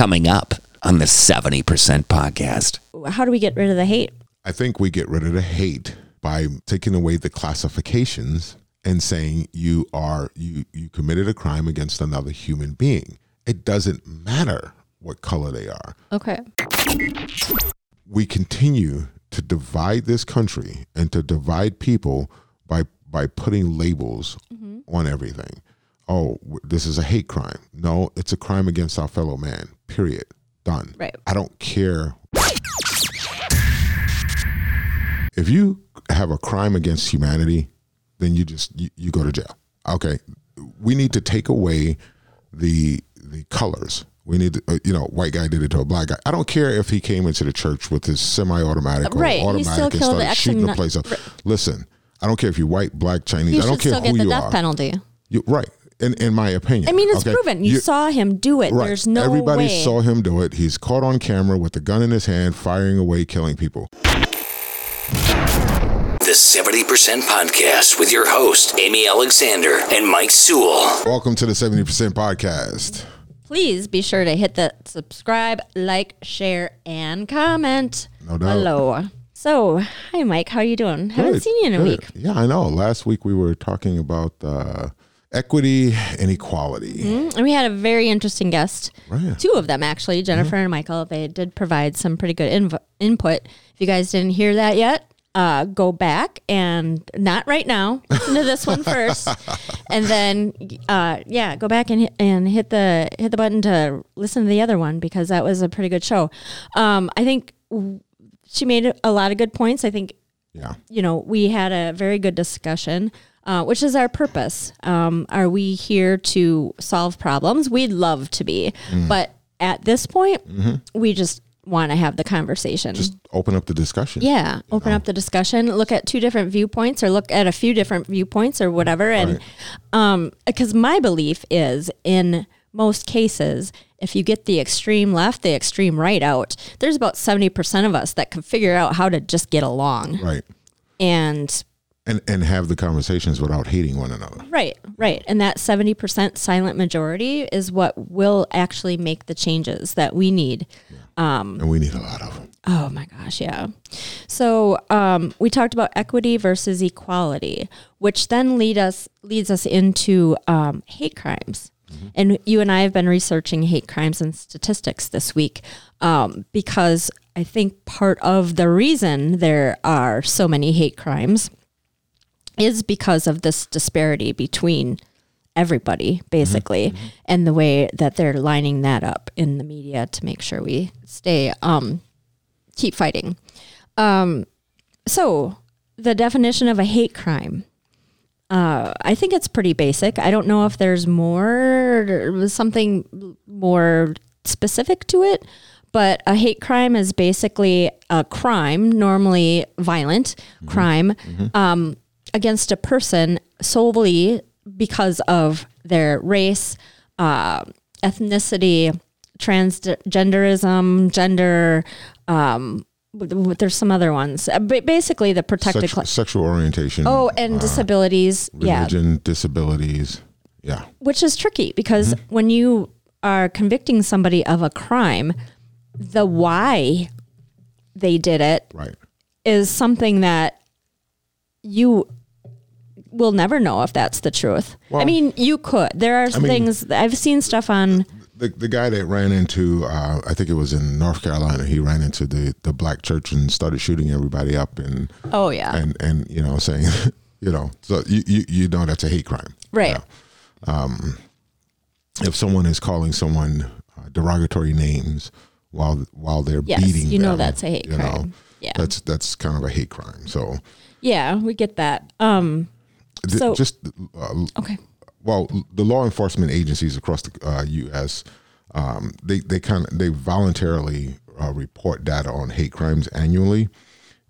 coming up on the 70% podcast. How do we get rid of the hate? I think we get rid of the hate by taking away the classifications and saying you committed a crime against another human being. It doesn't matter what color they are. Okay. We continue to divide this country and to divide people by putting labels on everything. Oh, this is a hate crime. No, it's a crime against our fellow man, period. Done. Right. I don't care. If you have a crime against humanity, then you go to jail. Okay. We need to take away the colors. We need to, white guy did it to a black guy. I don't care if he came into the church with his semi-automatic or automatic and started shooting the place up. Listen, I don't care if you're white, black, Chinese. I don't care who you are. You should still get the death penalty. Right. In my opinion. I mean, it's proven. You saw him do it. Right. There's no way. Everybody saw him do it. He's caught on camera with a gun in his hand, firing away, killing people. The 70% Podcast with your host, Amy Alexander and Mike Sewell. Welcome to the 70% Podcast. Please be sure to hit that subscribe, like, share, and comment. No doubt. Hello. So, hi, Mike. How are you doing? Good, haven't seen you in a week. Yeah, I know. Last week we were talking about equity and equality. Mm-hmm. And we had a very interesting guest. Right. Two of them, actually, Jennifer and Michael. They did provide some pretty good input. If you guys didn't hear that yet, go back and not right now. Listen to this one first, and then go back and hit the button to listen to the other one, because that was a pretty good show. I think she made a lot of good points. I think we had a very good discussion, which is our purpose. Are we here to solve problems? We'd love to be, but at this point, we just want to have the conversation. Just open up the discussion. Yeah. Open up the discussion. Look at a few different viewpoints or whatever. And because my belief is, in most cases, if you get the extreme left, the extreme right out, there's about 70% of us that can figure out how to just get along. Right. And have the conversations without hating one another. Right, right. And that 70% silent majority is what will actually make the changes that we need. Yeah. And we need a lot of them. Oh, my gosh, yeah. So we talked about equity versus equality, which then leads us into hate crimes. Mm-hmm. And you and I have been researching hate crimes and statistics this week because I think part of the reason there are so many hate crimes is because of this disparity between everybody, basically, and the way that they're lining that up in the media to make sure we stay, keep fighting. So the definition of a hate crime, I think it's pretty basic. I don't know if there's something more specific to it, but a hate crime is basically a crime, normally violent crime, against a person solely because of their race, ethnicity, transgenderism, gender, there's some other ones. Basically, the protected sexual orientation. Oh, and disabilities. Religion, disabilities. Yeah. Which is tricky because when you are convicting somebody of a crime, the why they did it is something that you will never know if that's the truth. Well, I mean, you could. There are things I've seen stuff on. The guy that ran into, I think it was in North Carolina, he ran into the black church and started shooting everybody up. And and saying, so you know that's a hate crime, right? Yeah. If someone is calling someone derogatory names while they're beating them, that's a hate crime. Yeah, that's kind of a hate crime. So. Yeah, we get that. Okay. Well, the law enforcement agencies across the U.S. They voluntarily report data on hate crimes annually,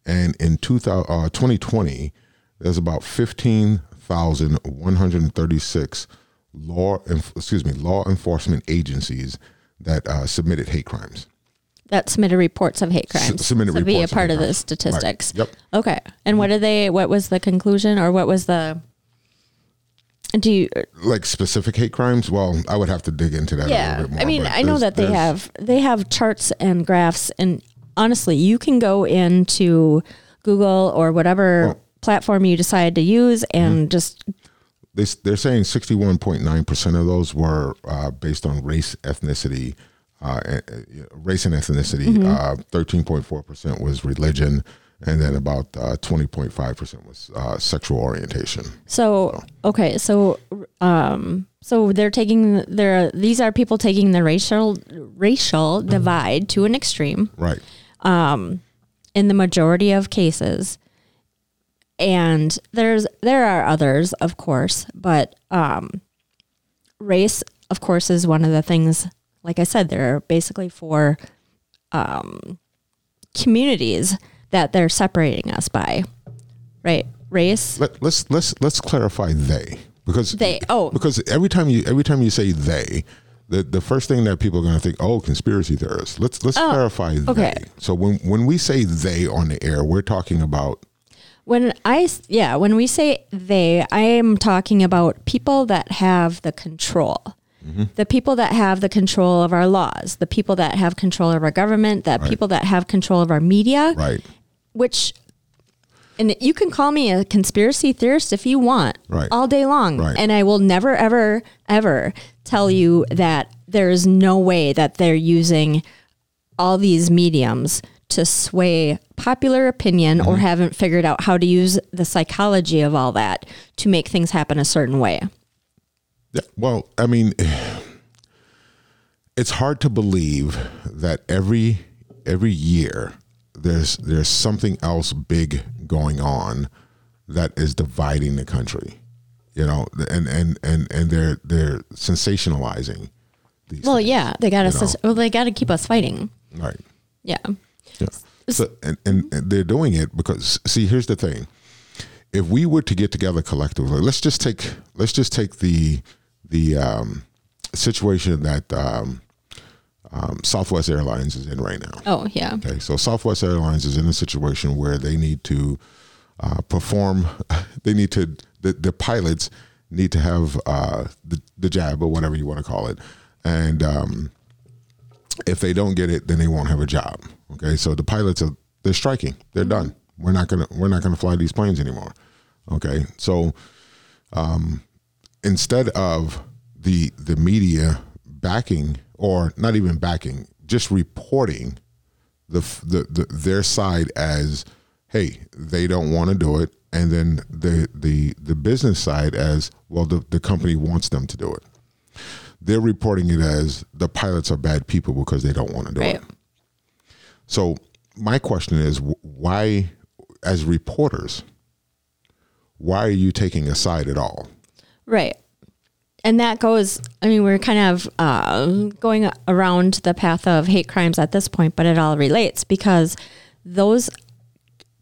and in 2020, there's about 15,136 law enforcement agencies that submitted hate crimes. That submitted reports of hate crimes. So be a part of the statistics. Right. Yep. Okay. And what was the conclusion, or what was the Do you like specific hate crimes? Well, I would have to dig into that a little bit more. I mean, I know that they have charts and graphs, and honestly, you can go into Google or whatever platform you decide to use and just. They're saying 61.9% of those were based on race, ethnicity, Mm-hmm. 13.4% was religion. And then about 20.5% was sexual orientation. So they're taking these are people taking the racial divide to an extreme, right? In the majority of cases, and there are others, of course, but race, of course, is one of the things. Like I said, there are basically four communities that they're separating us by, right? Race. Let's clarify they, because because every time you say they, the first thing that people are going to think, conspiracy theorists. Let's clarify they. Okay. So when we say they on the air, we're talking about when we say they, I am talking about people that have the control. Mm-hmm. The people that have the control of our laws, the people that have control of our government, people that have control of our media, right? Which, and you can call me a conspiracy theorist if you want, all day long, and I will never, ever, ever tell you that there is no way that they're using all these mediums to sway popular opinion or haven't figured out how to use the psychology of all that to make things happen a certain way. Yeah, well, I mean, it's hard to believe that every year there's something else big going on that is dividing the country, you know, and they're sensationalizing these. Well, things, yeah, they got to keep us fighting, right? Yeah, yeah. So and they're doing it because here's the thing: if we were to get together collectively, let's just take the situation that Southwest Airlines is in right now. Oh, yeah. Okay, so Southwest Airlines is in a situation where they need to the pilots need to have the jab or whatever you want to call it. And if they don't get it, then they won't have a job. Okay, so the pilots, they're striking. They're done. We're not gonna fly these planes anymore. Okay, so instead of the media backing, or not even backing, just reporting their side as, hey, they don't want to do it, and then the business side as, well, the company wants them to do it. They're reporting it as the pilots are bad people because they don't want to do it. So my question is, why, as reporters, why are you taking a side at all? Right. And that goes, I mean, we're kind of going around the path of hate crimes at this point, but it all relates because those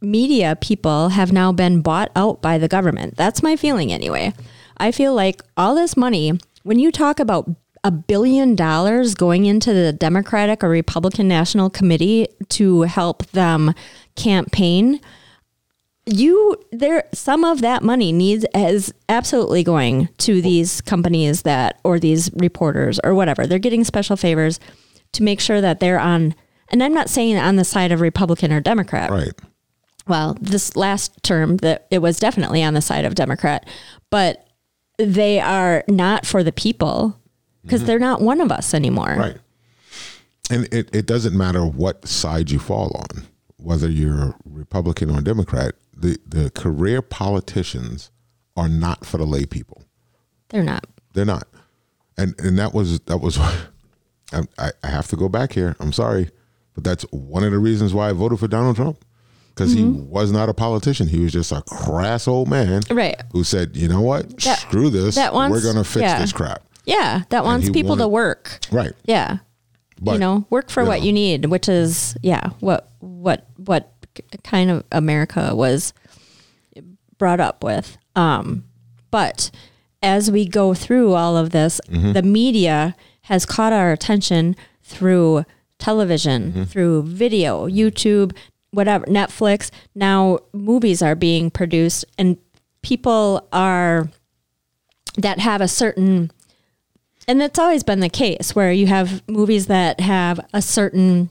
media people have now been bought out by the government. That's my feeling anyway. I feel like all this money, when you talk about $1 billion going into the Democratic or Republican National Committee to help them campaign, some of that money is absolutely going to these companies or these reporters or whatever. They're getting special favors to make sure that they're on, and I'm not saying on the side of Republican or Democrat. Right. Well, this last term it was definitely on the side of Democrat, but they are not for the people because they're not one of us anymore. Right. And it doesn't matter what side you fall on, whether you're Republican or Democrat. The career politicians are not for the lay people. They're not. And that was I have to go back here. I'm sorry. But that's one of the reasons why I voted for Donald Trump, because he was not a politician. He was just a crass old man who said, you know what, screw this. We're going to fix this crap. Yeah. That wants people to work. Right. Yeah. But, work for what you need, which is, what kind of America was brought up with. But as we go through all of this, the media has caught our attention through television, through video, YouTube, whatever, Netflix. Now movies are being produced and people are that have a certain, and that's always been the case, where you have movies that have a certain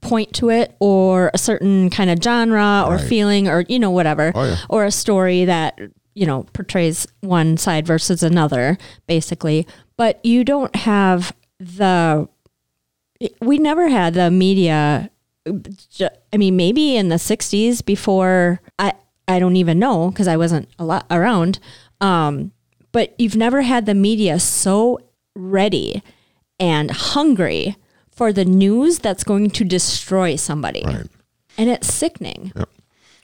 point to it, or a certain kind of genre or feeling, or, you know, whatever, or a story that, you know, portrays one side versus another, basically. But you don't have the, we never had the media. I mean, maybe in the 60s before, I don't even know, because I wasn't a lot around. But you've never had the media so ready and hungry for the news that's going to destroy somebody. Right. And it's sickening. Yep.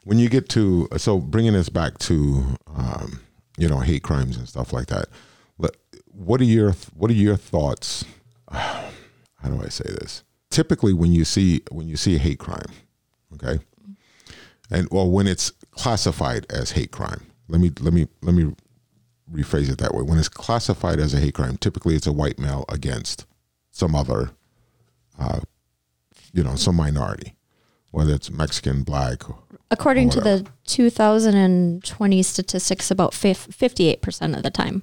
When you get to, so bringing this back to, you know, hate crimes and stuff like that. What are your thoughts? How do I say this? Typically when you see a hate crime, okay? And well, when it's classified as hate crime, let me rephrase it that way. When it's classified as a hate crime, typically it's a white male against some other, you know, some minority, whether it's Mexican, black, or according to the 2020 statistics, about 58% of the time.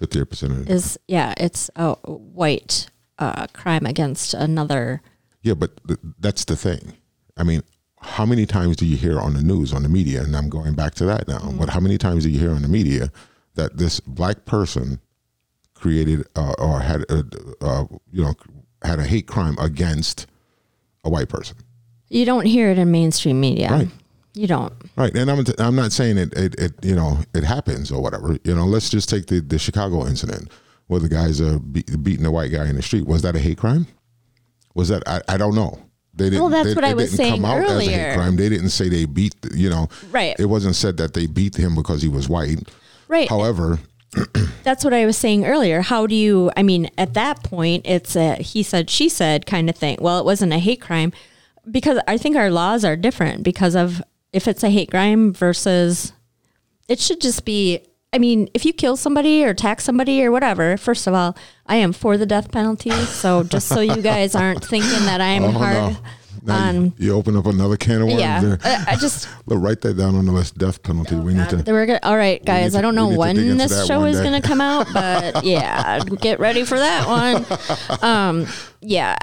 58% of the is time. Yeah, it's a white crime against another. Yeah, but that's the thing. I mean, how many times do you hear on the news, on the media, and I'm going back to that now, but how many times do you hear on the media that this black person created or had, you know, had a hate crime against a white person? You don't hear it in mainstream media. Right. You don't. Right. And I'm not saying it, you know, it happens or whatever. You know, let's just take the Chicago incident where the guys are beating a white guy in the street. Was that a hate crime? Was that, I don't know. They didn't, well, that's what I was saying earlier. They didn't come out as a hate crime. They didn't say they beat, you know. Right. It wasn't said that they beat him because he was white. Right. However. That's what I was saying earlier. How do you, I mean, at that point, it's a he said, she said kind of thing. Well, it wasn't a hate crime. Because I think our laws are different because of if it's a hate crime versus it should just be, I mean, if you kill somebody or attack somebody or whatever, first of all, I am for the death penalty. So just so you guys aren't thinking that I'm hard. No. You open up another can of worms. Yeah, I just write that down on the list. Death penalty. Oh, we need to. All right, guys. I don't know when this show is going to come out, but yeah, get ready for that one. Yeah,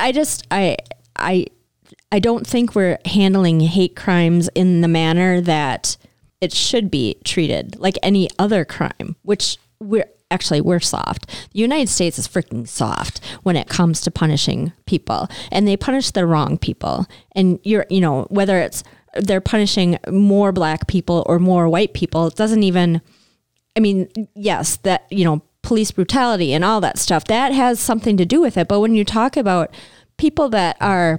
I don't think we're handling hate crimes in the manner that it should be treated, like any other crime, which we're soft. The United States is freaking soft when it comes to punishing people, and they punish the wrong people. And you know, whether it's they're punishing more black people or more white people, it doesn't even, I mean, yes, that, you know, police brutality and all that stuff, that has something to do with it. But when you talk about people that are,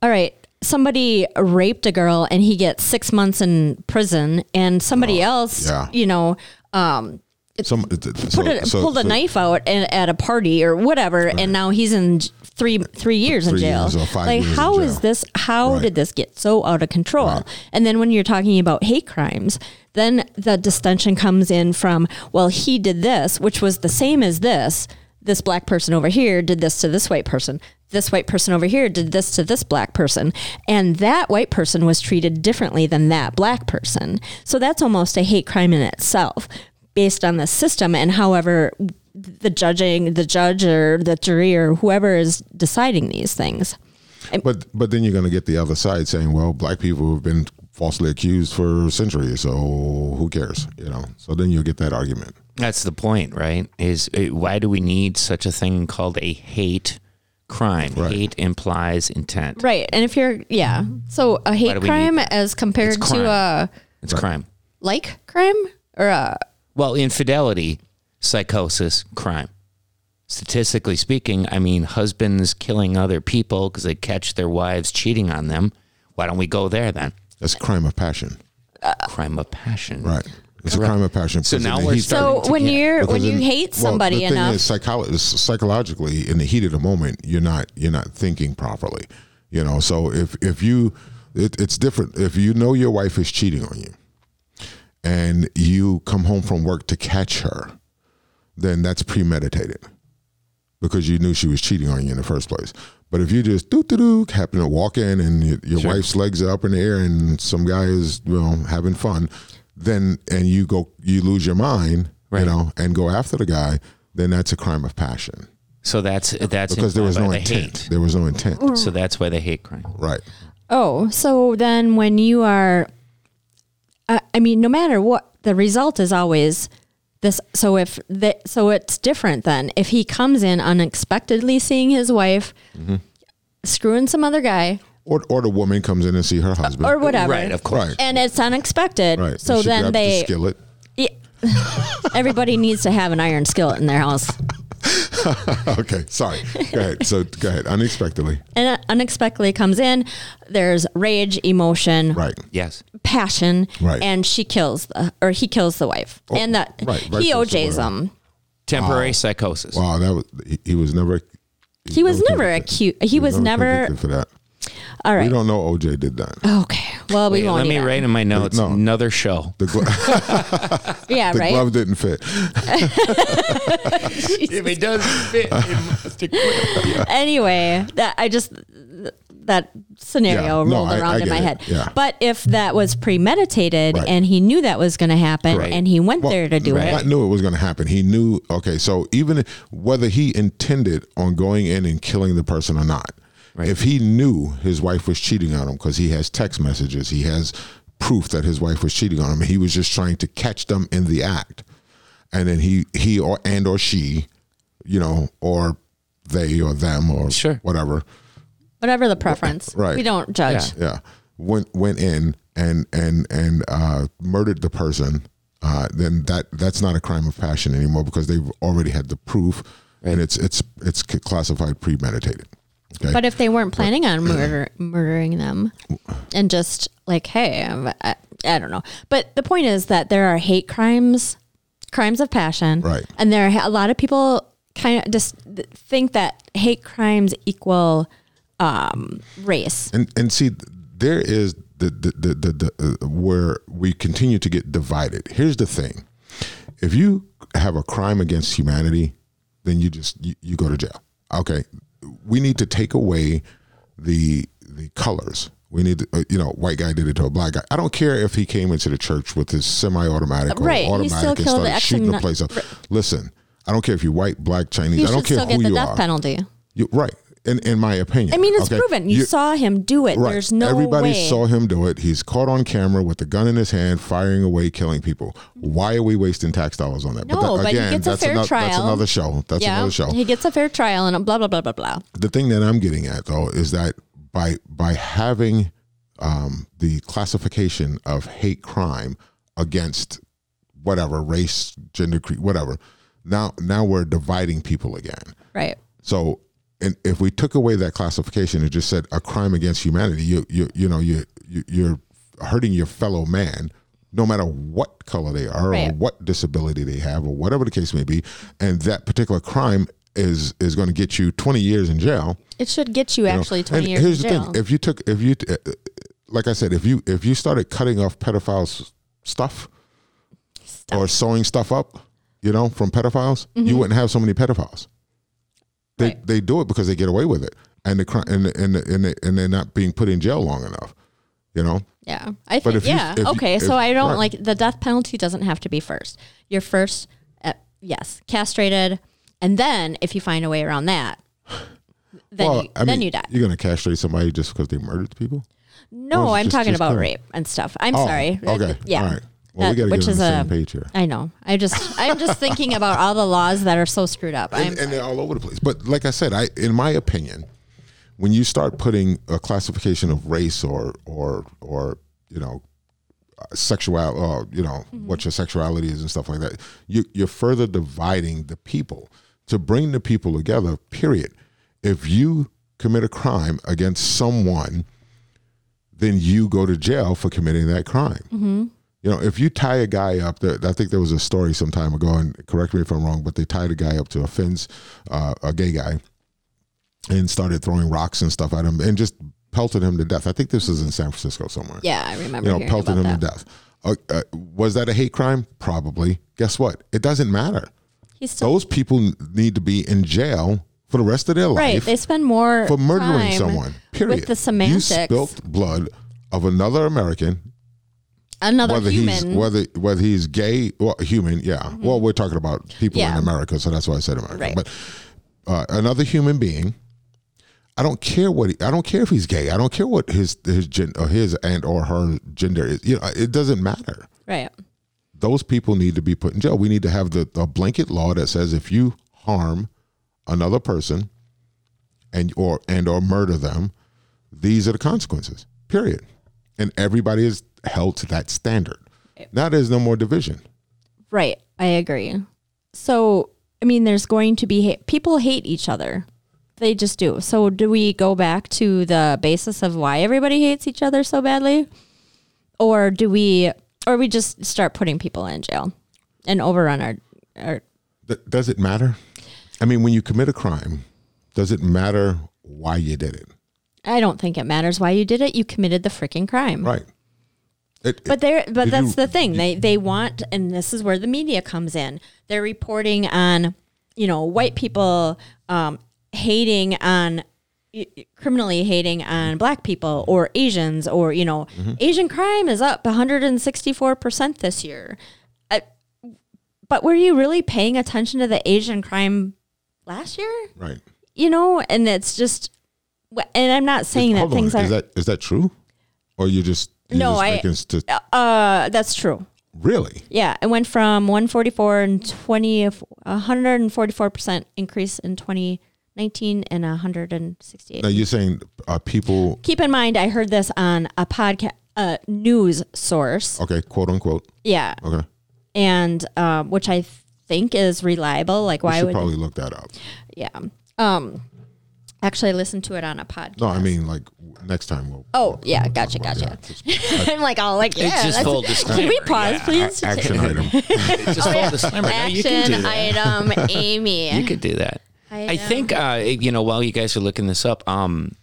all right, somebody raped a girl and he gets 6 months in prison, and somebody else, yeah, you know, pulled a knife out at a party or whatever, right, and now he's in three years in jail. Like, how is this? How did this get so out of control? Right. And then when you're talking about hate crimes, then the distinction comes in from, well, he did this, which was the same as this. This black person over here did this to this white person. This white person over here did this to this black person. And that white person was treated differently than that black person. So that's almost a hate crime in itself, based on the system and however the judge or the jury or whoever is deciding these things. But then you're going to get the other side saying, well, black people have been falsely accused for centuries, so who cares, you know? So then you'll get that argument. That's the point, right? Is why do we need such a thing called a hate crime? Right. Hate implies intent. Right. And if you're, yeah. So a hate crime as compared to a... It's crime. Like crime? Or a... Well, infidelity, psychosis, crime. Statistically speaking, I mean, husbands killing other people because they catch their wives cheating on them. Why don't we go there then? That's crime of passion. Crime of passion. Right. It's a crime of passion. So now we're starting. So when you hate somebody enough, the thing is, psychologically, in the heat of the moment, you're not thinking properly. You know, so it's different. If you know your wife is cheating on you, and you come home from work to catch her, then that's premeditated, because you knew she was cheating on you in the first place. But if you just happen to walk in and your sure. wife's legs are up in the air and some guy is, you know, having fun, then and you lose your mind, you know, and go after the guy, then that's a crime of passion. So that's because there was no intent. There was no intent. So that's why they hate crime. Right. Oh, so then when you are, I mean, no matter what, the result is always this. So if the, so it's different then if he comes in unexpectedly seeing his wife screwing some other guy. Or the woman comes in and see her husband. Or whatever. Right, of course. Right. And it's unexpected. Right. So she then they... The skillet. Yeah, everybody needs to have an iron skillet in their house. Okay, sorry. Go ahead. So go ahead. Unexpectedly. And unexpectedly comes in. There's rage, emotion. Right. Yes. Passion. Right. And she kills, or he kills the wife. Oh, and that right he OJs them. Temporary psychosis. Wow, that was, he was never... He was never acute. He was never... for that. All right. We don't know OJ did that. Okay. Well, we won't. Let me write in my notes. No. Another show. Yeah, the right. The glove didn't fit. If it doesn't fit, it must have quit. Yeah. Anyway, that scenario rolled around in my head. Yeah. But if that was premeditated and he knew that was going to happen and he went there to do it. I knew it was going to happen. He knew. Okay. So even whether he intended on going in and killing the person or not. Right. If he knew his wife was cheating on him, because he has text messages, he has proof that his wife was cheating on him. He was just trying to catch them in the act, and then he or she, you know, or they or them or whatever the preference. Right, we don't judge. Yeah, went in and murdered the person. Then that's not a crime of passion anymore because they've already had the proof, and it's classified premeditated. Okay. But if they weren't planning on murdering them and just like, hey, I don't know. But the point is that there are hate crimes, crimes of passion. Right. And there are a lot of people kind of just think that hate crimes equal race. And see, there is the where we continue to get divided. Here's the thing. If you have a crime against humanity, then you go to jail. Okay. We need to take away the colors. We need to, white guy did it to a black guy. I don't care if he came into the church with his semi-automatic or automatic still and started shooting the place up. Listen, I don't care if you're white, black, Chinese. I don't care who you are. You should still get the death penalty. In my opinion. I mean, it's proven. You saw him do it. Right. There's no Everybody saw him do it. He's caught on camera with a gun in his hand, firing away, killing people. Why are we wasting tax dollars on that? No, but again, he gets a fair trial. That's another show. He gets a fair trial and blah, blah, blah, blah, blah. The thing that I'm getting at, though, is that by having the classification of hate crime against whatever, race, gender, creed, whatever, now we're dividing people again. Right. So... And if we took away that classification and just said a crime against humanity, you're hurting your fellow man, no matter what color they are or what disability they have or whatever the case may be, and that particular crime is going to get you 20 years in jail. It should get you actually 20 years. Here's the thing: if you like I said, if you started cutting off pedophiles' stuff or sewing stuff up, from pedophiles, you wouldn't have so many pedophiles. They do it because they get away with it, and and they're not being put in jail long enough, Yeah, I think. Like the death penalty doesn't have to be first. You're first, castrated, and then if you find a way around that, then you die. You're gonna castrate somebody just because they murdered people? No, I'm talking about rape and stuff. I'm sorry. Okay. Yeah. All right. Well, we got to get on the same page here. I know. I'm just thinking about all the laws that are so screwed up. And they're all over the place. But like I said, in my opinion, when you start putting a classification of race or sexuality, what your sexuality is and stuff like that, you're further dividing the people. To bring the people together, period. If you commit a crime against someone, then you go to jail for committing that crime. Mm-hmm. If you tie a guy up, I think there was a story some time ago, and correct me if I'm wrong, but they tied a guy up to a fence, a gay guy, and started throwing rocks and stuff at him and just pelted him to death. I think this was in San Francisco somewhere. Yeah, I remember pelted him to death. Was that a hate crime? Probably. Guess what? It doesn't matter. Those people need to be in jail for the rest of their life. Right, they spend more for murdering someone, period. With the semantics. You spilt blood of another American another human. Whether he's gay, well, human, yeah. Mm-hmm. Well, we're talking about people in America, so that's why I said America. Right. But another human being, I don't care what I don't care if he's gay. I don't care what his and or her gender is. You know, it doesn't matter. Right. Those people need to be put in jail. We need to have a blanket law that says if you harm another person and or murder them, these are the consequences. Period. And everybody is held to that standard. Right. Now there's no more division. Right. I agree. So, I mean, there's going to be people hate each other. They just do. So do we go back to the basis of why everybody hates each other so badly? Or do we just start putting people in jail and overrun our... Does it matter? I mean, when you commit a crime, does it matter why you did it? I don't think it matters why you did it. You committed the freaking crime. Right. But that's the thing. They want, and this is where the media comes in. They're reporting on, you know, white people criminally hating on black people or Asians or, you know, mm-hmm. Asian crime is up 164% this year. But were you really paying attention to the Asian crime last year? Right. You know, and it's just, and I'm not saying that things are. Is that true? Or you just. No, that's true. Really? Yeah. It went from 144% increase in 2019 and 168%. Now you're saying people. Keep in mind, I heard this on a podcast, news source. Okay. Quote unquote. Yeah. Okay. And, which I think is reliable. Like why would probably look that up. Yeah. Actually, I listened to it on a podcast. No, I mean, like, next time we'll... Oh, yeah, gotcha. I'm like, all like, yeah. It's just full disclaimer. Can we pause, please? Action item. It's just full disclaimer. Action item, Amy. You could do that. I think, you know, while you guys are looking this up, I'm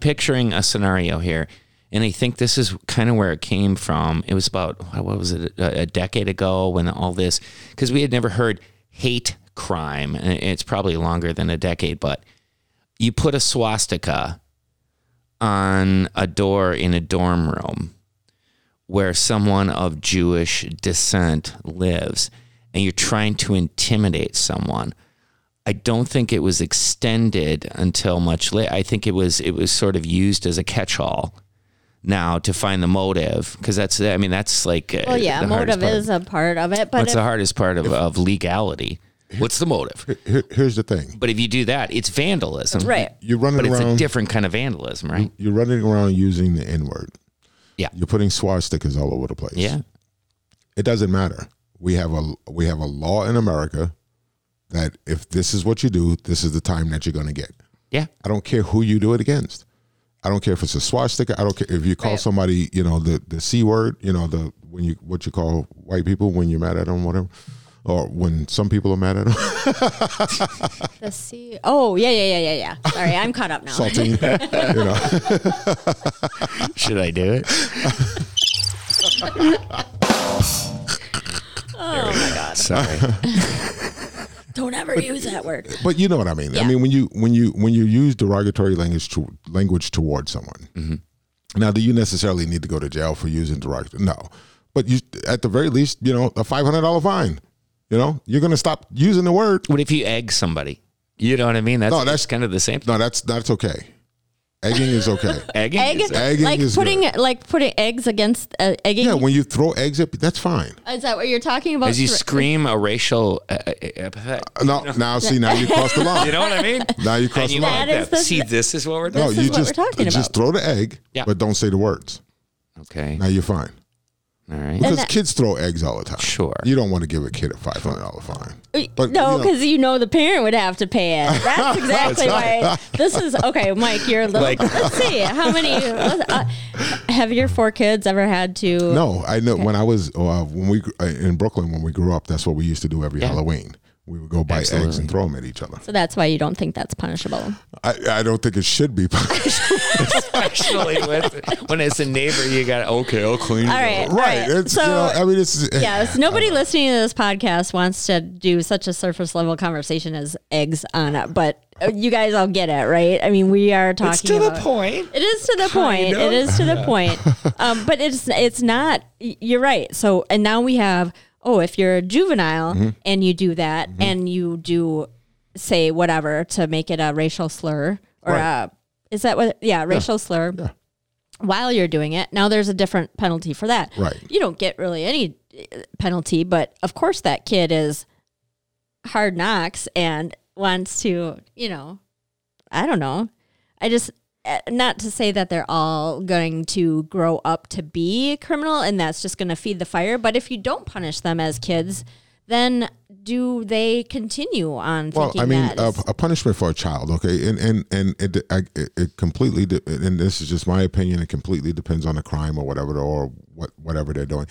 picturing a scenario here, and I think this is kind of where it came from. It was about, what was it, a decade ago when all this... Because we had never heard hate crime, and it's probably longer than a decade, but you put a swastika on a door in a dorm room where someone of Jewish descent lives, and you're trying to intimidate someone. I don't think it was extended until much later. I think it was sort of used as a catch-all now to find the motive, because that's like, well, yeah, motive is a part of it, but it's the hardest part of legality. What's the motive? Here's the thing. But if you do that, it's vandalism. That's right. You're running around. But it's a different kind of vandalism, right? You're running around using the N-word. Yeah. You're putting swastikas all over the place. Yeah. It doesn't matter. We have a law in America that if this is what you do, this is the time that you're going to get. Yeah. I don't care who you do it against. I don't care if it's a swastika. I don't care if you call somebody, you know, the C word, you know, what you call white people when you're mad at them, whatever. Or when some people are mad at them. The sea. Oh, yeah. Sorry, I'm caught up now. Salting. You know. Should I do it? Oh, my God. Sorry. Don't ever use that word. But you know what I mean. Yeah. I mean, when you use derogatory language towards someone. Mm-hmm. Now, do you necessarily need to go to jail for using derogatory? No. But you, at the very least, you know, a $500 fine. You know, you're going to stop using the word. What if you egg somebody? You know what I mean? That's kind of the same thing. No, that's okay. Egging is okay. Egging like is putting good. Like putting eggs against egging. Yeah, when you throw eggs at, that's fine. Is that what you're talking about? As you scream a racial epithet. No, now you cross the line. You know what I mean? Now you cross the line. See, this is what we're doing. No, you just throw the egg, but don't say the words. Okay. Now you're fine. All right. Because kids throw eggs all the time. Sure. You don't want to give a kid a $500 fine. But, no, because you know the parent would have to pay it. That's exactly why. This is, okay, Mike, you're a little, like, let's see, how many, have your four kids ever had to? No, I know when I was, in Brooklyn, when we grew up, that's what we used to do every Halloween. we would go buy eggs and throw them at each other. So that's why you don't think that's punishable? I don't think it should be punishable. Especially when it's a neighbor, you got, okay, I'll clean it. All right. It's, so, nobody listening to this podcast wants to do such a surface level conversation as eggs on it, but you guys all get it, right? I mean, we are talking it's to about, the point. It is to the point. It is to the point. But it's not, you're right. So, and now we have... Oh, if you're a juvenile mm-hmm. and you do that mm-hmm. and you do say whatever to make it a racial slur or right. Is that what? Yeah. Racial slur while you're doing it. Now there's a different penalty for that. Right. You don't get really any penalty, but of course that kid is hard knocks and wants to, I don't know. I just, not to say that they're all going to grow up to be criminal and that's just going to feed the fire. But if you don't punish them as kids, then do they continue on thinking that? Well, I mean, a punishment for a child, okay? And it completely, and this is just my opinion, it completely depends on the crime or whatever, or whatever they're doing.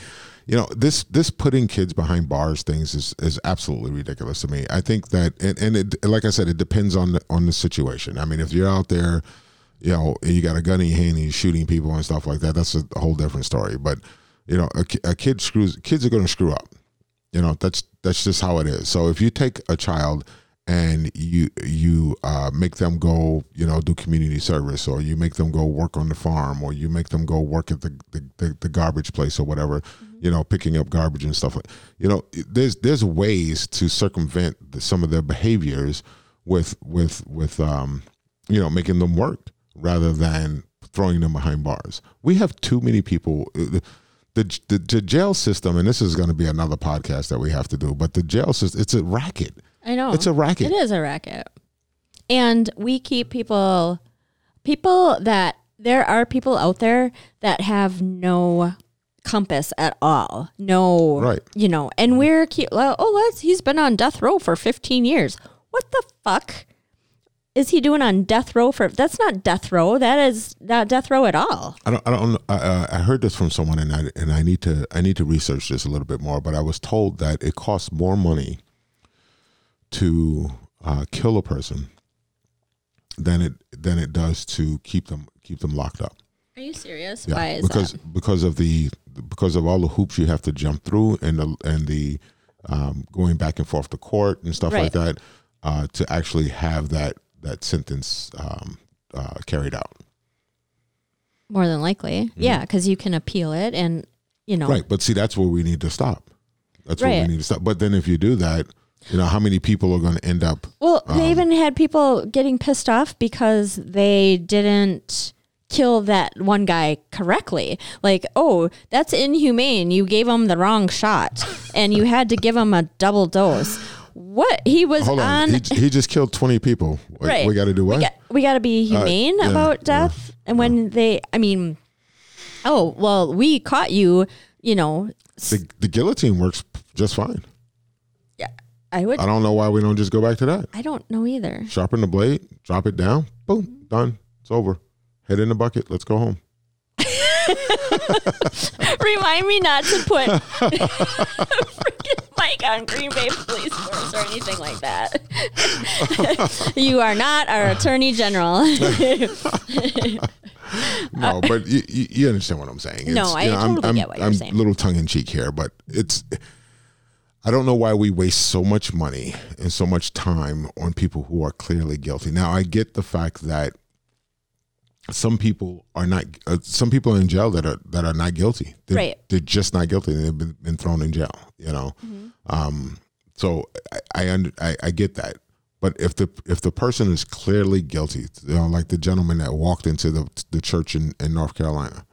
This putting kids behind bars things is absolutely ridiculous to me. I think that, and it, like I said, it depends on the situation. I mean, if you're out there, you got a gun in your hand and you're shooting people and stuff like that, that's a whole different story. But, a kid kids are going to screw up. That's just how it is. So if you take a child and you make them go, do community service, or you make them go work on the farm, or you make them go work at the garbage place or whatever, mm-hmm. Picking up garbage and stuff like, there's ways to circumvent some of their behaviors with making them work, rather than throwing them behind bars. We have too many people. The jail system, and this is going to be another podcast that we have to do, but the jail system, it's a racket. I know. It's a racket. It is a racket. And we keep people that, there are people out there that have no compass at all. No, right. And we're, he's been on death row for 15 years. What the fuck? Is he doing on death row for? That's not death row. That is not death row at all. I don't. I heard this from someone, and I need to. I need to research this a little bit more. But I was told that it costs more money to kill a person than it does to keep them locked up. Are you serious? Yeah. Why is that? Because of all the hoops you have to jump through, and the going back and forth to court and stuff like that, to actually have that sentence carried out. More than likely. Mm-hmm. Yeah, because you can appeal it and, Right, but see, that's where we need to stop. That's where we need to stop. But then if you do that, how many people are going to end up... Well, they even had people getting pissed off because they didn't kill that one guy correctly. Like, oh, that's inhumane. You gave him the wrong shot and you had to give him a double dose. What he was on. He just killed 20 people. Right. We got to do what? We got to be humane about death. Yeah. And when we caught you, The guillotine works just fine. Yeah, I don't know why we don't just go back to that. I don't know either. Sharpen the blade, drop it down, boom, done. It's over. Head in the bucket. Let's go home. Remind me not to put freaking Mike on Green Bay police force or anything like that. You are not our attorney general. No, but you understand what I'm saying. It's, no, I totally get what you're saying. I'm a little tongue in cheek here, but I don't know why we waste so much money and so much time on people who are clearly guilty. Now, I get the fact that some people are in jail that are not guilty. They're, they're just not guilty. They've been thrown in jail, Mm-hmm. So I get that. But if the person is clearly guilty, like the gentleman that walked into the church in North Carolina,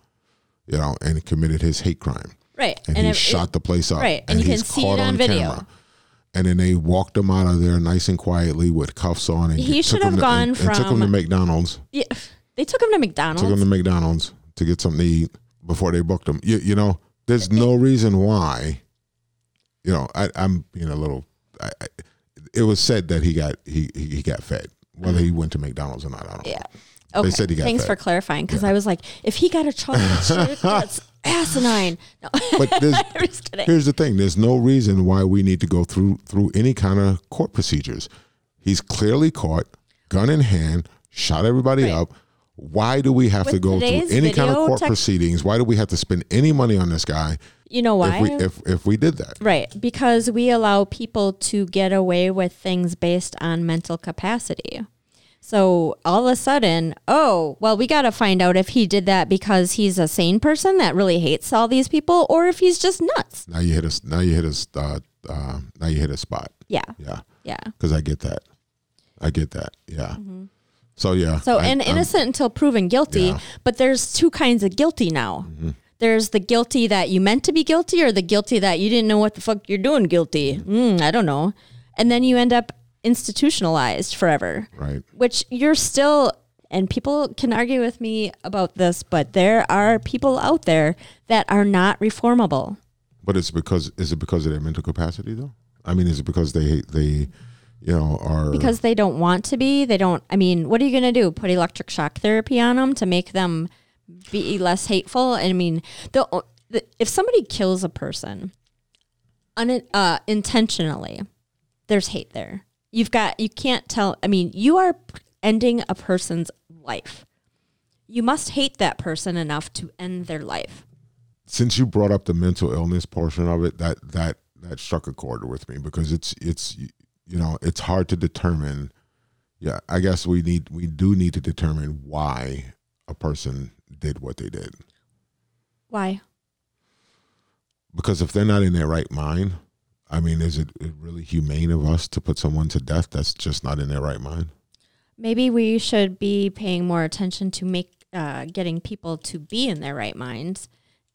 and committed his hate crime. Right. And he shot the place up. Right. And he's caught on video. Camera. And then they walked him out of there nice and quietly with cuffs on. And he should have gone from... And took him to McDonald's. Yeah. They took him to McDonald's. To get something to eat before they booked him. There's no reason why. I'm being a little. It was said that he got fed, whether he went to McDonald's or not. I don't know. Yeah. Okay. They said he got fed. Thanks for clarifying, because I was like, if he got a chocolate chip, asinine. No. But here's the thing. There's no reason why we need to go through any kind of court procedures. He's clearly caught, gun in hand, shot everybody up. Why do we have to go through any kind of court proceedings? Why do we have to spend any money on this guy? You know why? If we did that. Right. Because we allow people to get away with things based on mental capacity. So all of a sudden, we got to find out if he did that because he's a sane person that really hates all these people or if he's just nuts. Now you hit a spot. Yeah. Yeah. Yeah. Because I get that. Yeah. Mm-hmm. So, yeah. So, innocent until proven guilty, but there's two kinds of guilty now. Mm-hmm. There's the guilty that you meant to be guilty or the guilty that you didn't know what the fuck you're doing guilty. I don't know. And then you end up institutionalized forever. Right. Which you're still, and people can argue with me about this, but there are people out there that are not reformable. But is it because of their mental capacity though? I mean, is it because they are... Because they don't want to be. They don't, I mean, what are you going to do? Put electric shock therapy on them to make them be less hateful? And I mean, if somebody kills a person intentionally, there's hate there. You can't tell, I mean, you are ending a person's life. You must hate that person enough to end their life. Since you brought up the mental illness portion of it, that struck a chord with me because it's it's hard to determine. Yeah, I guess we do need to determine why a person did what they did. Why? Because if they're not in their right mind, I mean, is it really humane of us to put someone to death that's just not in their right mind? Maybe we should be paying more attention to getting people to be in their right minds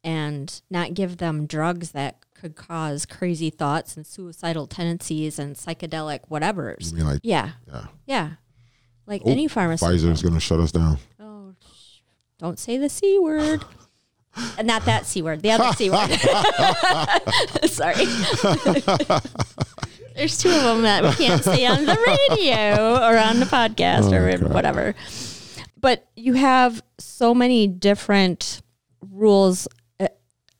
and not give them drugs that could cause crazy thoughts and suicidal tendencies and psychedelic whatevers. You mean like, yeah. Like any pharmaceutical. Pfizer's going to shut us down. Oh, don't say the C word. Not that C word, the other C word. Sorry. There's two of them that we can't say on the radio or on the podcast whatever. But you have so many different rules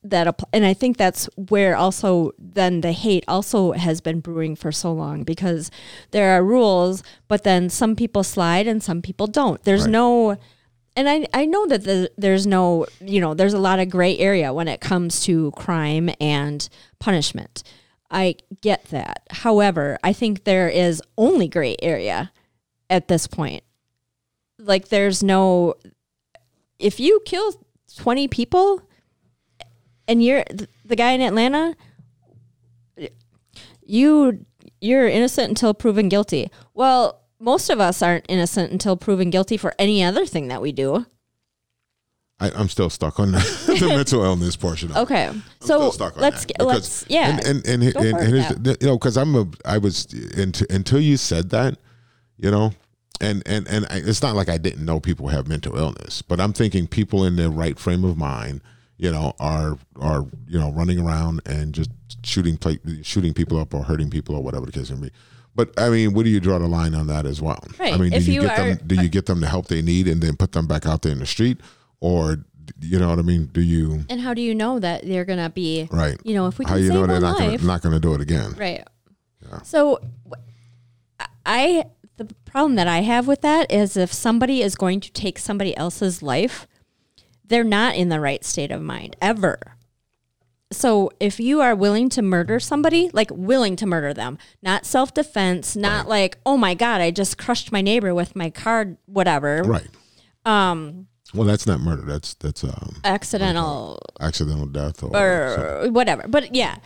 that apply, and I think that's where also then the hate also has been brewing for so long because there are rules, but then some people slide and some people don't. There's no, and I know that there's no, there's a lot of gray area when it comes to crime and punishment. I get that. However, I think there is only gray area at this point. Like there's no, if you kill 20 people, and you're the guy in Atlanta, you're innocent until proven guilty. Well, most of us aren't innocent until proven guilty for any other thing that we do. I'm still stuck on the mental illness portion of it. Okay. So let's because I was until you said that, and it's not like I didn't know people have mental illness, but I'm thinking people in their right frame of mind are running around and just shooting people up or hurting people or whatever the case may be. But I mean, where do you draw the line on that as well? Right. I mean, do you get them the help they need and then put them back out there in the street, or you know what I mean? Do you? And how do you know that they're gonna be right? If we can save one life, they're not gonna do it again, right? Yeah. So, the problem that I have with that is if somebody is going to take somebody else's life, they're not in the right state of mind ever. So if you are willing to murder somebody, like willing to murder them, not self-defense, not like, oh my God, I just crushed my neighbor with my car, whatever. Right. Well, that's not murder. That's accidental death or whatever. But yeah,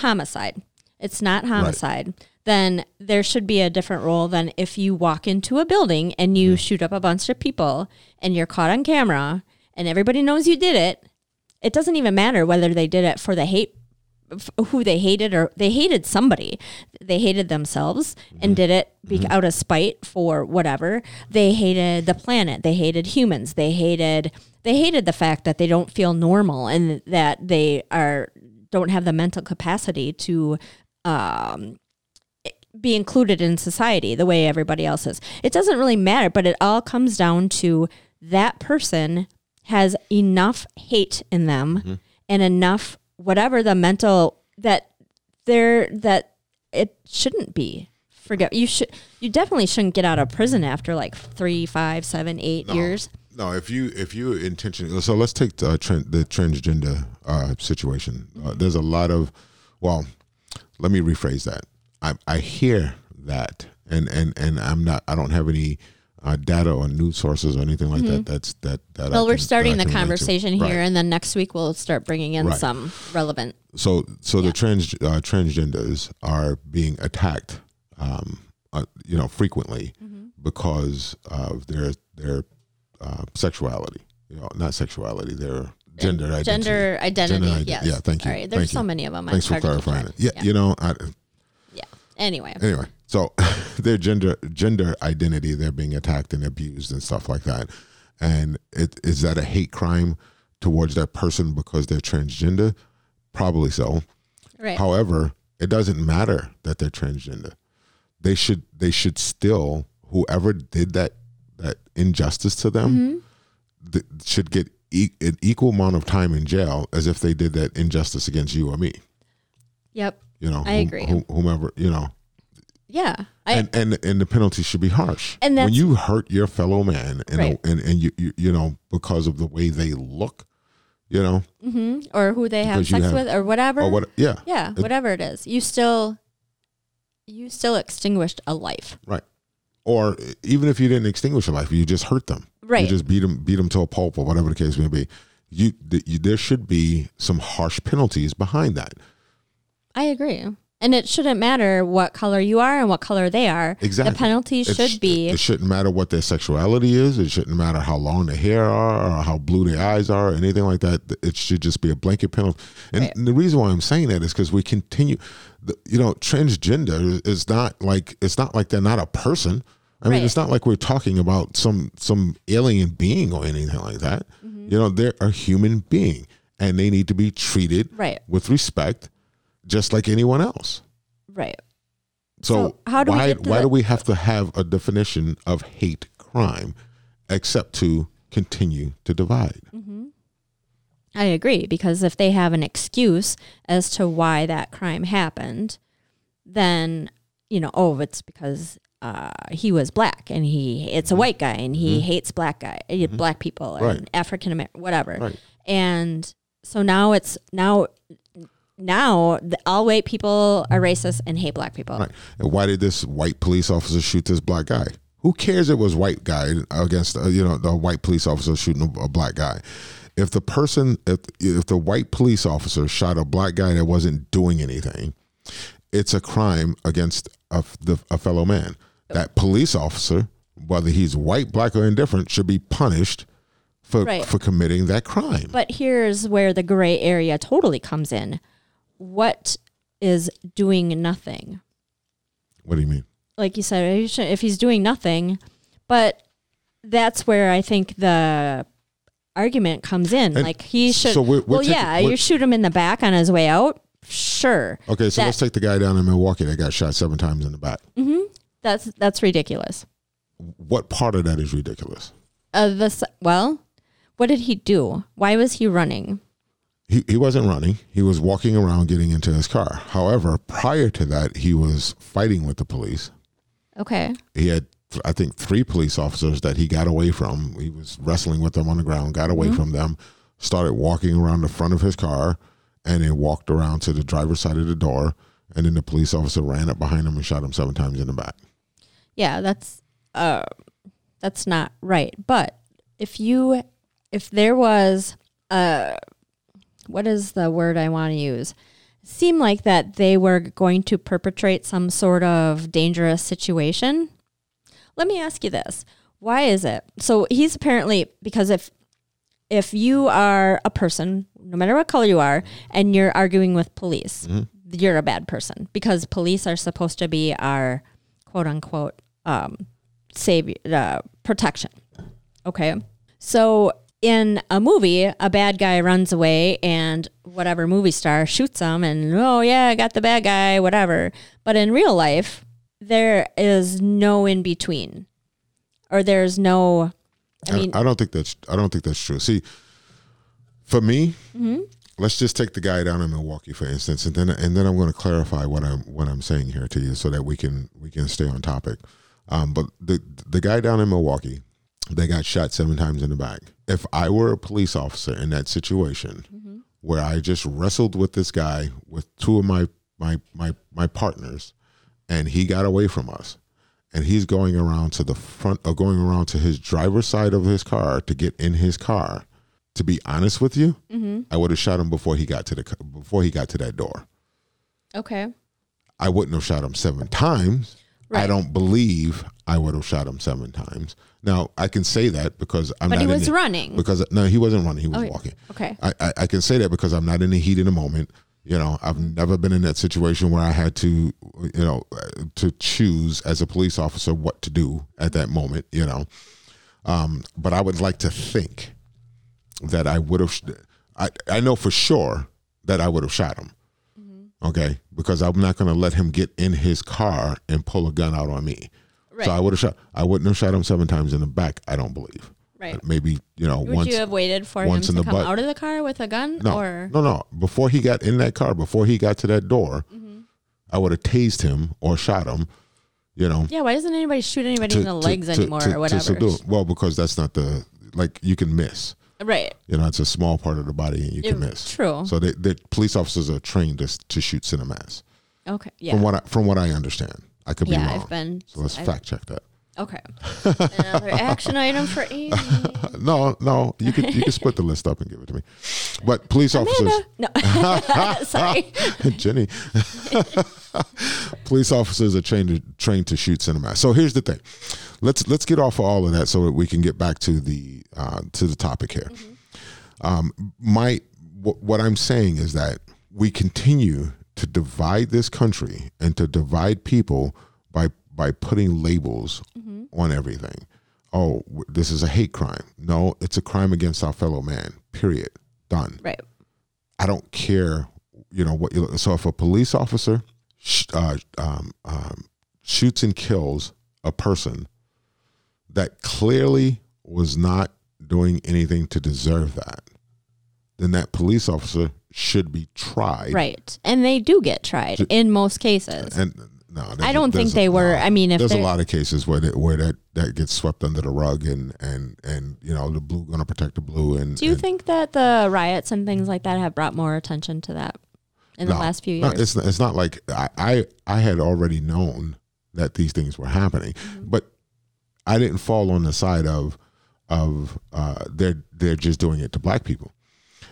homicide. It's not homicide. Right. Then there should be a different rule than if you walk into a building and you shoot up a bunch of people and you're caught on camera and everybody knows you did it, it doesn't even matter whether they did it for the hate, who they hated, or they hated somebody. They hated themselves and did it out of spite for whatever. They hated the planet. They hated humans. They hated the fact that they don't feel normal and that they don't have the mental capacity to be included in society the way everybody else is. It doesn't really matter, but it all comes down to that person has enough hate in them and enough, whatever the mental that it shouldn't be. Forget you definitely shouldn't get out of prison after like 3, 5, 7, 8 years. No, if you intentionally, so let's take the transgender situation. Mm-hmm. There's a lot of, well, let me rephrase that. I hear that, and I don't have any data or news sources or anything like that. That's that. Well, we're starting the conversation here, right. And then next week we'll start bringing in some relevant. So the transgenders are being attacked, frequently because of their sexuality, not sexuality, their gender identity. Yes. Yeah. Thank you. All right. There's so many of them. Thanks for clarifying it. Yeah. Anyway. So their gender identity, they're being attacked and abused and stuff like that. And is that a hate crime towards that person because they're transgender? Probably so. Right. However, it doesn't matter that they're transgender. They should still, whoever did that injustice to them, should get an equal amount of time in jail as if they did that injustice against you or me. Yep. I agree. Whomever, Yeah. And the penalty should be harsh. And when you hurt your fellow man and you because of the way they look, or who they have sex with or whatever. Whatever it is. You still extinguished a life. Right. Or even if you didn't extinguish a life, you just hurt them. Right. You just beat them to a pulp or whatever the case may be. There should be some harsh penalties behind that. I agree. And it shouldn't matter what color you are and what color they are. Exactly. The penalty should be. It shouldn't matter what their sexuality is. It shouldn't matter how long their hair are or how blue their eyes are or anything like that. It should just be a blanket penalty. And the reason why I'm saying that is because we continue. Transgender is not like, it's not like they're not a person. I mean, it's not like we're talking about some alien being or anything like that. Mm-hmm. They're a human being and they need to be treated with respect. Just like anyone else. Right. So why do we have to have a definition of hate crime except to continue to divide? Mm-hmm. I agree, because if they have an excuse as to why that crime happened, then, it's because he was black and it's a white guy and he hates black people and African American, whatever. Right. And so now all white people are racist and hate black people. Right. And why did this white police officer shoot this black guy? Who cares? It was white guy against the white police officer shooting a black guy. If the person, if the white police officer shot a black guy that wasn't doing anything, it's a crime against a fellow man. That police officer, whether he's white, black, or indifferent, should be punished for committing that crime. But here's where the gray area totally comes in. What is doing nothing? What do you mean? Like you said, if he's doing nothing, but that's where I think the argument comes in. And like he should. So you shoot him in the back on his way out. Sure. Okay, so let's take the guy down in Milwaukee that got shot 7 times in the back. Mm-hmm. That's ridiculous. What part of that is ridiculous? What did he do? Why was he running? He wasn't running. He was walking around getting into his car. However, prior to that, he was fighting with the police. Okay. He had, I think, 3 police officers that he got away from. He was wrestling with them on the ground, got away from them, started walking around the front of his car, and then walked around to the driver's side of the door, and then the police officer ran up behind him and shot him 7 times in the back. Yeah, that's not right. But if there was what is the word I want to use? Seem like that they were going to perpetrate some sort of dangerous situation. Let me ask you this. Why is it? So he's apparently, because if you are a person, no matter what color you are, and you're arguing with police, you're a bad person, because police are supposed to be our quote unquote, savior, protection. Okay. So in a movie, a bad guy runs away and whatever movie star shoots him and, oh, yeah, I got the bad guy, whatever. But in real life, there is no in between, or there's no. I mean, I don't think that's true. See, for me, let's just take the guy down in Milwaukee, for instance, and then I'm going to clarify what I'm saying here to you so that we can stay on topic. But the guy down in Milwaukee, they got shot 7 times in the back. If I were a police officer in that situation, mm-hmm. where I just wrestled with this guy with 2 of my partners, and he got away from us, and he's going around to the front, or going around to his driver's side of his car to get in his car. To be honest with you, mm-hmm. I would have shot him before he got to that door. Okay. I wouldn't have shot him 7 times. Right. I don't believe I would have shot him 7 times. Now I can say that because I'm. But not he was running. Because no, he wasn't running. He was walking. Okay. I can say that because I'm not in the heat of the moment. You know, I've never been in that situation where I had to, to choose as a police officer what to do at that moment. You know, but I would like to think that I would have. I know for sure that I would have shot him. Mm-hmm. Okay, because I'm not going to let him get in his car and pull a gun out on me. Right. So I would have shot. I wouldn't have shot him 7 times in the back. I don't believe. Right. Maybe would once. Would you have waited for him to come out of the car with a gun? No, or? No. Before he got in that car, before he got to that door, mm-hmm. I would have tased him or shot him. You know. Yeah. Why doesn't anybody shoot anybody in the legs anymore or whatever? Well, because that's not you can miss. Right. It's a small part of the body and you can miss. True. So the police officers are trained to shoot cinemas. Okay. Yeah. From what I understand. I could be wrong. So let's fact check that. Okay. Another action item for Amy. No. You could split the list up and give it to me. But police officers. No. Sorry. Jenny. Police officers are trained to shoot cinemas. So here's the thing. Let's get off of all of that so that we can get back to the topic here. Mm-hmm. What I'm saying is that we continue to divide this country and to divide people by putting labels mm-hmm. on everything. Oh, this is a hate crime. No, it's a crime against our fellow man. Period. Done. Right. I don't care. So if a police officer shoots and kills a person that clearly was not doing anything to deserve that, then that police officer should be tried. Right. And they do get tried in most cases. And no, I don't think they were. I mean, if there's a lot of cases where that gets swept under the rug and the blue going to protect the blue. And do you think that the riots and things like that have brought more attention to that in the last few years? No, it's not like I had already known that these things were happening, mm-hmm. but I didn't fall on the side of they're just doing it to black people.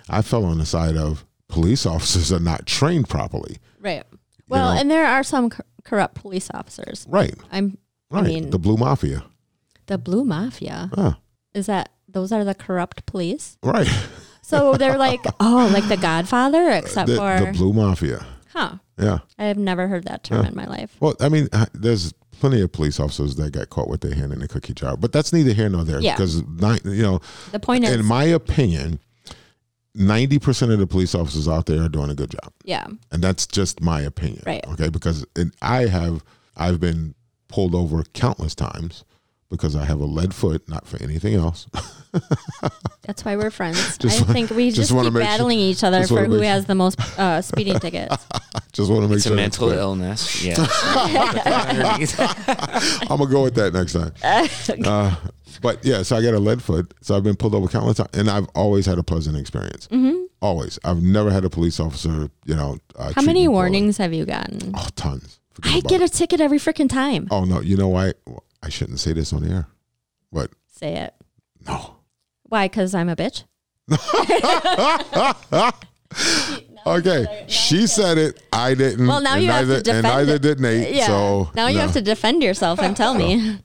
I fell on the side of police officers are not trained properly. Right. Well, and there are some corrupt police officers. Right. I mean, the Blue Mafia. The Blue Mafia. Is that those are the corrupt police? Right. So they're like, like the Godfather, except for the Blue Mafia. Huh. Yeah. I have never heard that term in my life. Well, I mean, there's plenty of police officers that got caught with their hand in the cookie jar, but that's neither here nor there because, the point is, in my opinion, 90% of the police officers out there are doing a good job. Yeah. And that's just my opinion. Right. Okay. Because I've been pulled over countless times because I have a lead foot, not for anything else. That's why we're friends. I think we just keep battling each other for who has the most speeding tickets. Just want to make sure. It's a mental illness. Yeah. I'm going to go with that next time. But yeah, so I got a lead foot. So I've been pulled over countless times, and I've always had a pleasant experience. Mm-hmm. Always. I've never had a police officer, how many warnings have you gotten? Oh, tons. I get a ticket every freaking time. Oh, no. You know why? I shouldn't say this on the air, but. Say it. No. Why? Because I'm a bitch? Okay. She said it. I didn't. Well, now you have to defend it. And neither did Nate. Yeah. So now you have to defend yourself and tell me.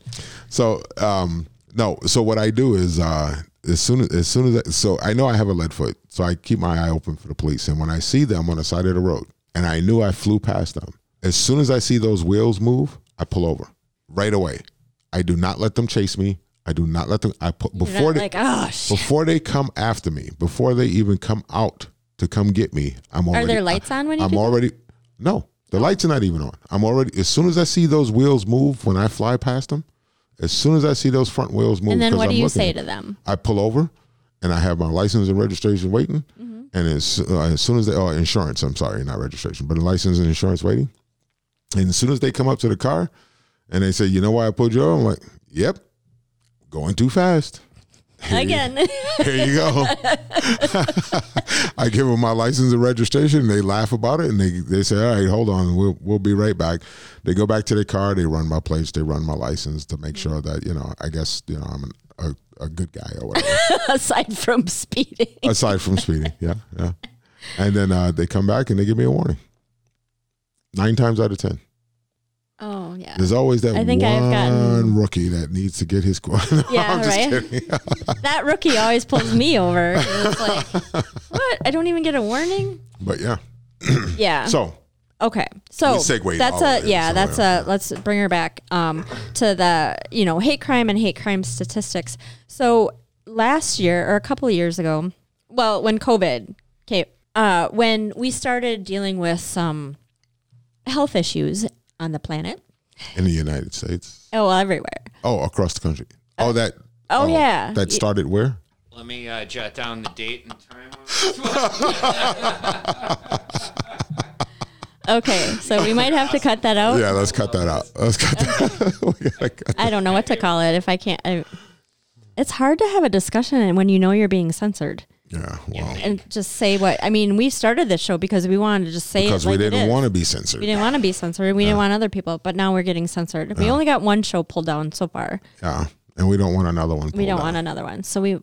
So what I do is as soon as I know I have a lead foot, so I keep my eye open for the police. And when I see them on the side of the road, and I knew I flew past them, as soon as I see those wheels move, I pull over right away. I do not let them chase me. I do not let them. Before they come after me, before they even come out to come get me, I'm already. Are there lights on when you? I'm already. That? No, the lights are not even on. I'm already. As soon as I see those wheels move when I fly past them. As soon as I see those front wheels move, and then what do you say to them? I pull over, and I have my license and registration waiting, mm-hmm. And as soon as they are insurance, I'm sorry, not registration, but license and insurance waiting. And as soon as they come up to the car and they say, you know why I pulled you over? I'm like, yep, going too fast. Here you go. I give them my license and registration. And they laugh about it. And they say, all right, hold on. We'll be right back. They go back to their car. They run my plates. They run my license to make sure that, I guess, I'm a good guy or whatever. Aside from speeding. Yeah. And then they come back and they give me a warning. 9 times out of 10. Oh, yeah. There's always that one rookie that needs to get his quota. No, yeah, I'm just kidding. That rookie always pulls me over. It's like, what? I don't even get a warning? But yeah. Yeah. So. Okay. So let's bring her back to the, hate crime and hate crime statistics. So last year or a couple of years ago, well, when COVID came, when we started dealing with some health issues on the planet, in the United States, everywhere, across the country, that started where? Let me jot down the date and time. Okay, so we might have to cut that out. Yeah, let's cut that out. I don't know what to call it if I can't. It's hard to have a discussion when you're being censored. Yeah, wow. And just say we started this show because we wanted to just say because we didn't want to be censored. We didn't want to be censored. We didn't want other people, but now we're getting censored. Yeah. We only got one show pulled down so far. Yeah, and we don't want another one. We don't want another one, so we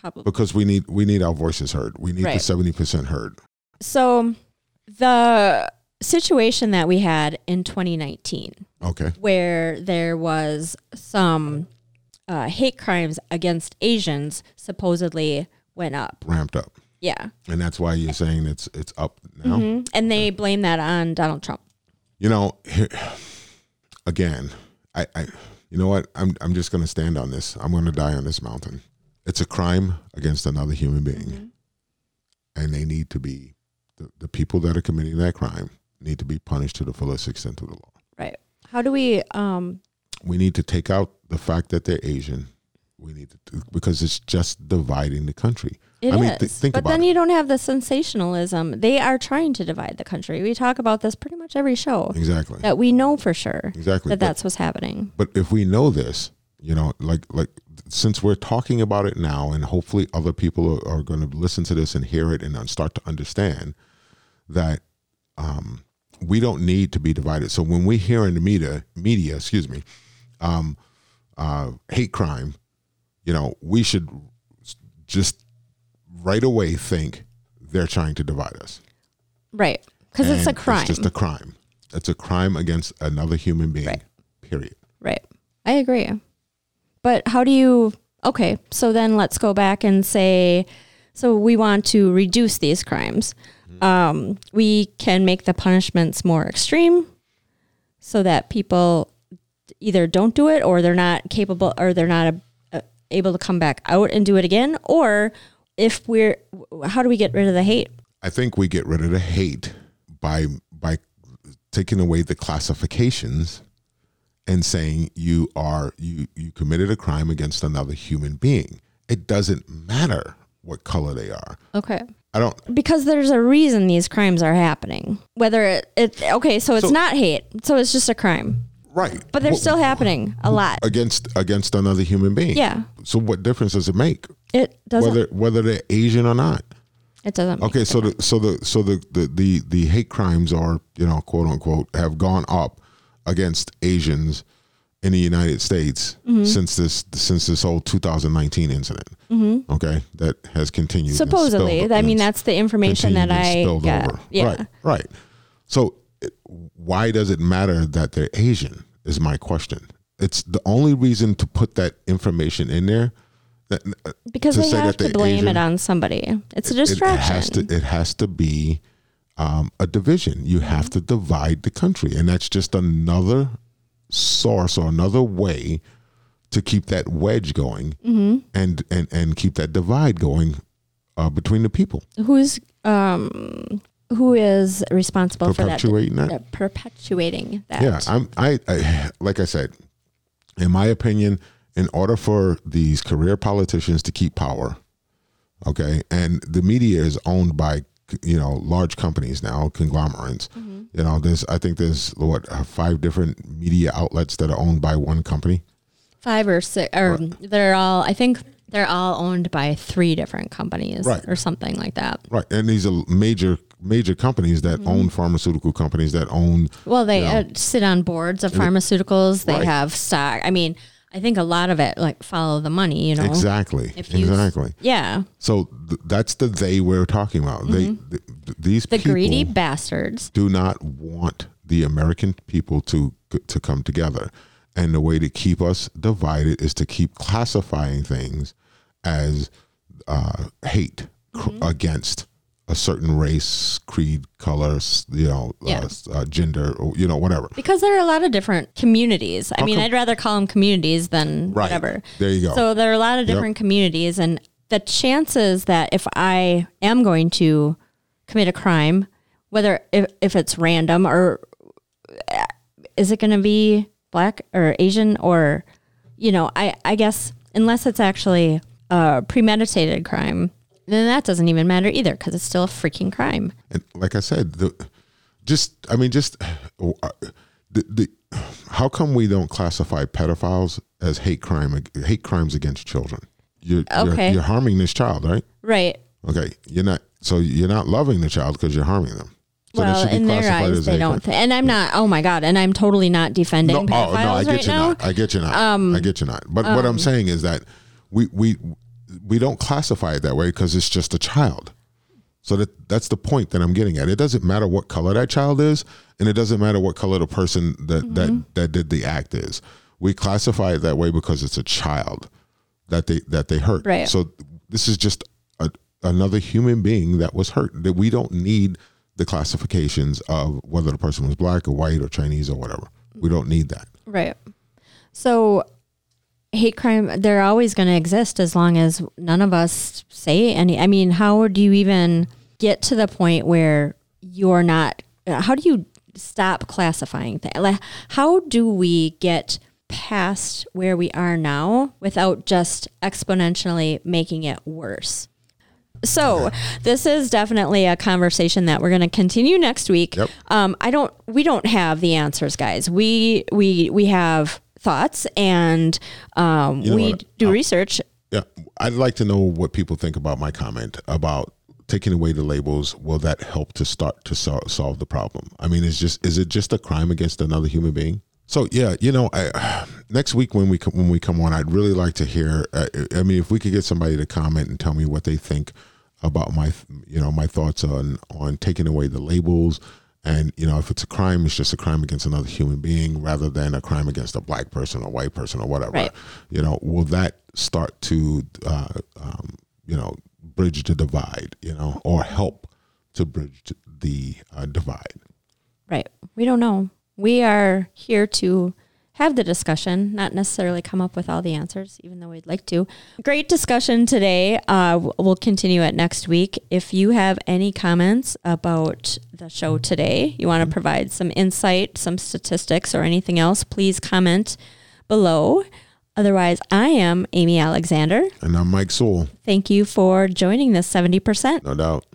probably because we need our voices heard. We need the 70% heard. So the situation that we had in 2019, okay, where there was some hate crimes against Asians, supposedly. Went up. Ramped up. Yeah. And that's why you're saying it's up now? Mm-hmm. And they blame that on Donald Trump. Again, I you know what? I'm just going to stand on this. I'm going to die on this mountain. It's a crime against another human being. Mm-hmm. And they need to be, the people that are committing that crime need to be punished to the fullest extent of the law. Right. How do we... We need to take out the fact that they're Asian. We need to do because it's just dividing the country. Think about it. You don't have the sensationalism. They are trying to divide the country. We talk about this pretty much every show. Exactly. That we know for sure. Exactly. That that's what's happening. But if we know this, like since we're talking about it now, and hopefully other people are going to listen to this and hear it and start to understand that we don't need to be divided. So when we hear in the media, hate crime. We should just right away think they're trying to divide us. Right. Because it's a crime. It's just a crime. It's a crime against another human being, right. Period. Right. I agree. But how do you... Okay, so then let's go back and say, so we want to reduce these crimes. Mm-hmm. We can make the punishments more extreme so that people either don't do it or they're not capable or they're not... able to come back out and do it again, or how do we get rid of the hate? I think we get rid of the hate by taking away the classifications and saying you committed a crime against another human being. It doesn't matter what color they are. Okay. Because there's a reason these crimes are happening. Whether it's not hate, so it's just a crime. Right. But they're still happening a lot. Against another human being. Yeah. So what difference does it make? It doesn't. Whether they're Asian or not. It doesn't make sense. Okay, the hate crimes are, quote unquote, have gone up against Asians in the United States since this whole 2019 incident. Mm-hmm. Okay? That has continued. Supposedly. That's the information that I got. Over. Yeah. Right. So why does it matter that they're Asian is my question. It's the only reason to put that information in there. Because they have to blame Asian, it on somebody. It's a distraction. It has to be a division. You have to divide the country. And that's just another source or another way to keep that wedge going and keep that divide going between the people. Who is responsible for that? Perpetuating that. Yeah, I like I said, in my opinion, in order for these career politicians to keep power, Okay. And the media is owned by, you know, large companies now, conglomerates. Mm-hmm. You know, I think there's what, 5 different media outlets that are owned by one company. 5 or 6, or right. I think they're all owned by 3 different companies, right, or something like that. Right. And these are major companies that mm-hmm. own pharmaceutical companies that own. Well, they sit on boards of pharmaceuticals. They have stock. I mean, I think a lot of it, like, follow the money, you know. Exactly. Exactly. Yeah. So that's the they we're talking about. Mm-hmm. These people, greedy bastards, do not want the American people to come together. And the way to keep us divided is to keep classifying things as hate, mm-hmm. against a certain race, creed, color, you know, gender, or, you know, whatever. Because there are a lot of different communities. I'd rather call them communities than whatever. There you go. So there are a lot of different communities, and the chances that if I am going to commit a crime, whether if it's random or is it going to be Black or Asian or, you know, I guess unless it's actually a premeditated crime, then that doesn't even matter either, because it's still a freaking crime. And like I said, how come we don't classify pedophiles as hate crimes against children? You're harming this child, right? Right. Okay. You're not loving the child because you're harming them. So well, in their eyes, they don't. And I'm not. Oh my God! And I'm totally not defending pedophiles I get you not. I get you not. But what I'm saying is that we don't classify it that way because it's just a child. So that's the point that I'm getting at. It doesn't matter what color that child is, and it doesn't matter what color the person that did the act is. We classify it that way because it's a child that they hurt. Right. So this is just another human being that was hurt. That we don't need the classifications of whether the person was Black or white or Chinese or whatever. We don't need that. Right. So hate crime, they're always going to exist as long as none of us say any. I mean, how do you even get to the point where you're not, how do you stop classifying things? Like, how do we get past where we are now without just exponentially making it worse? So this is definitely a conversation that we're going to continue next week. Yep. We don't have the answers, guys. We have thoughts, and do research. Yeah, I'd like to know what people think about my comment about taking away the labels. Will that help to start to solve the problem? I mean, is it just a crime against another human being? So yeah, you know, next week when we come on, I'd really like to hear. If we could get somebody to comment and tell me what they think about my thoughts on taking away the labels, and you know, if it's a crime, it's just a crime against another human being rather than a crime against a Black person or white person or whatever. Right. You know, will that start to bridge the divide? You know, or help to bridge the divide? Right. We don't know. We are here to have the discussion, not necessarily come up with all the answers, even though we'd like to. Great discussion today. We'll continue it next week. If you have any comments about the show today, you want to provide some insight, some statistics, or anything else, please comment below. Otherwise, I am Amy Alexander. And I'm Mike Sewell. Thank you for joining this 70%. No doubt.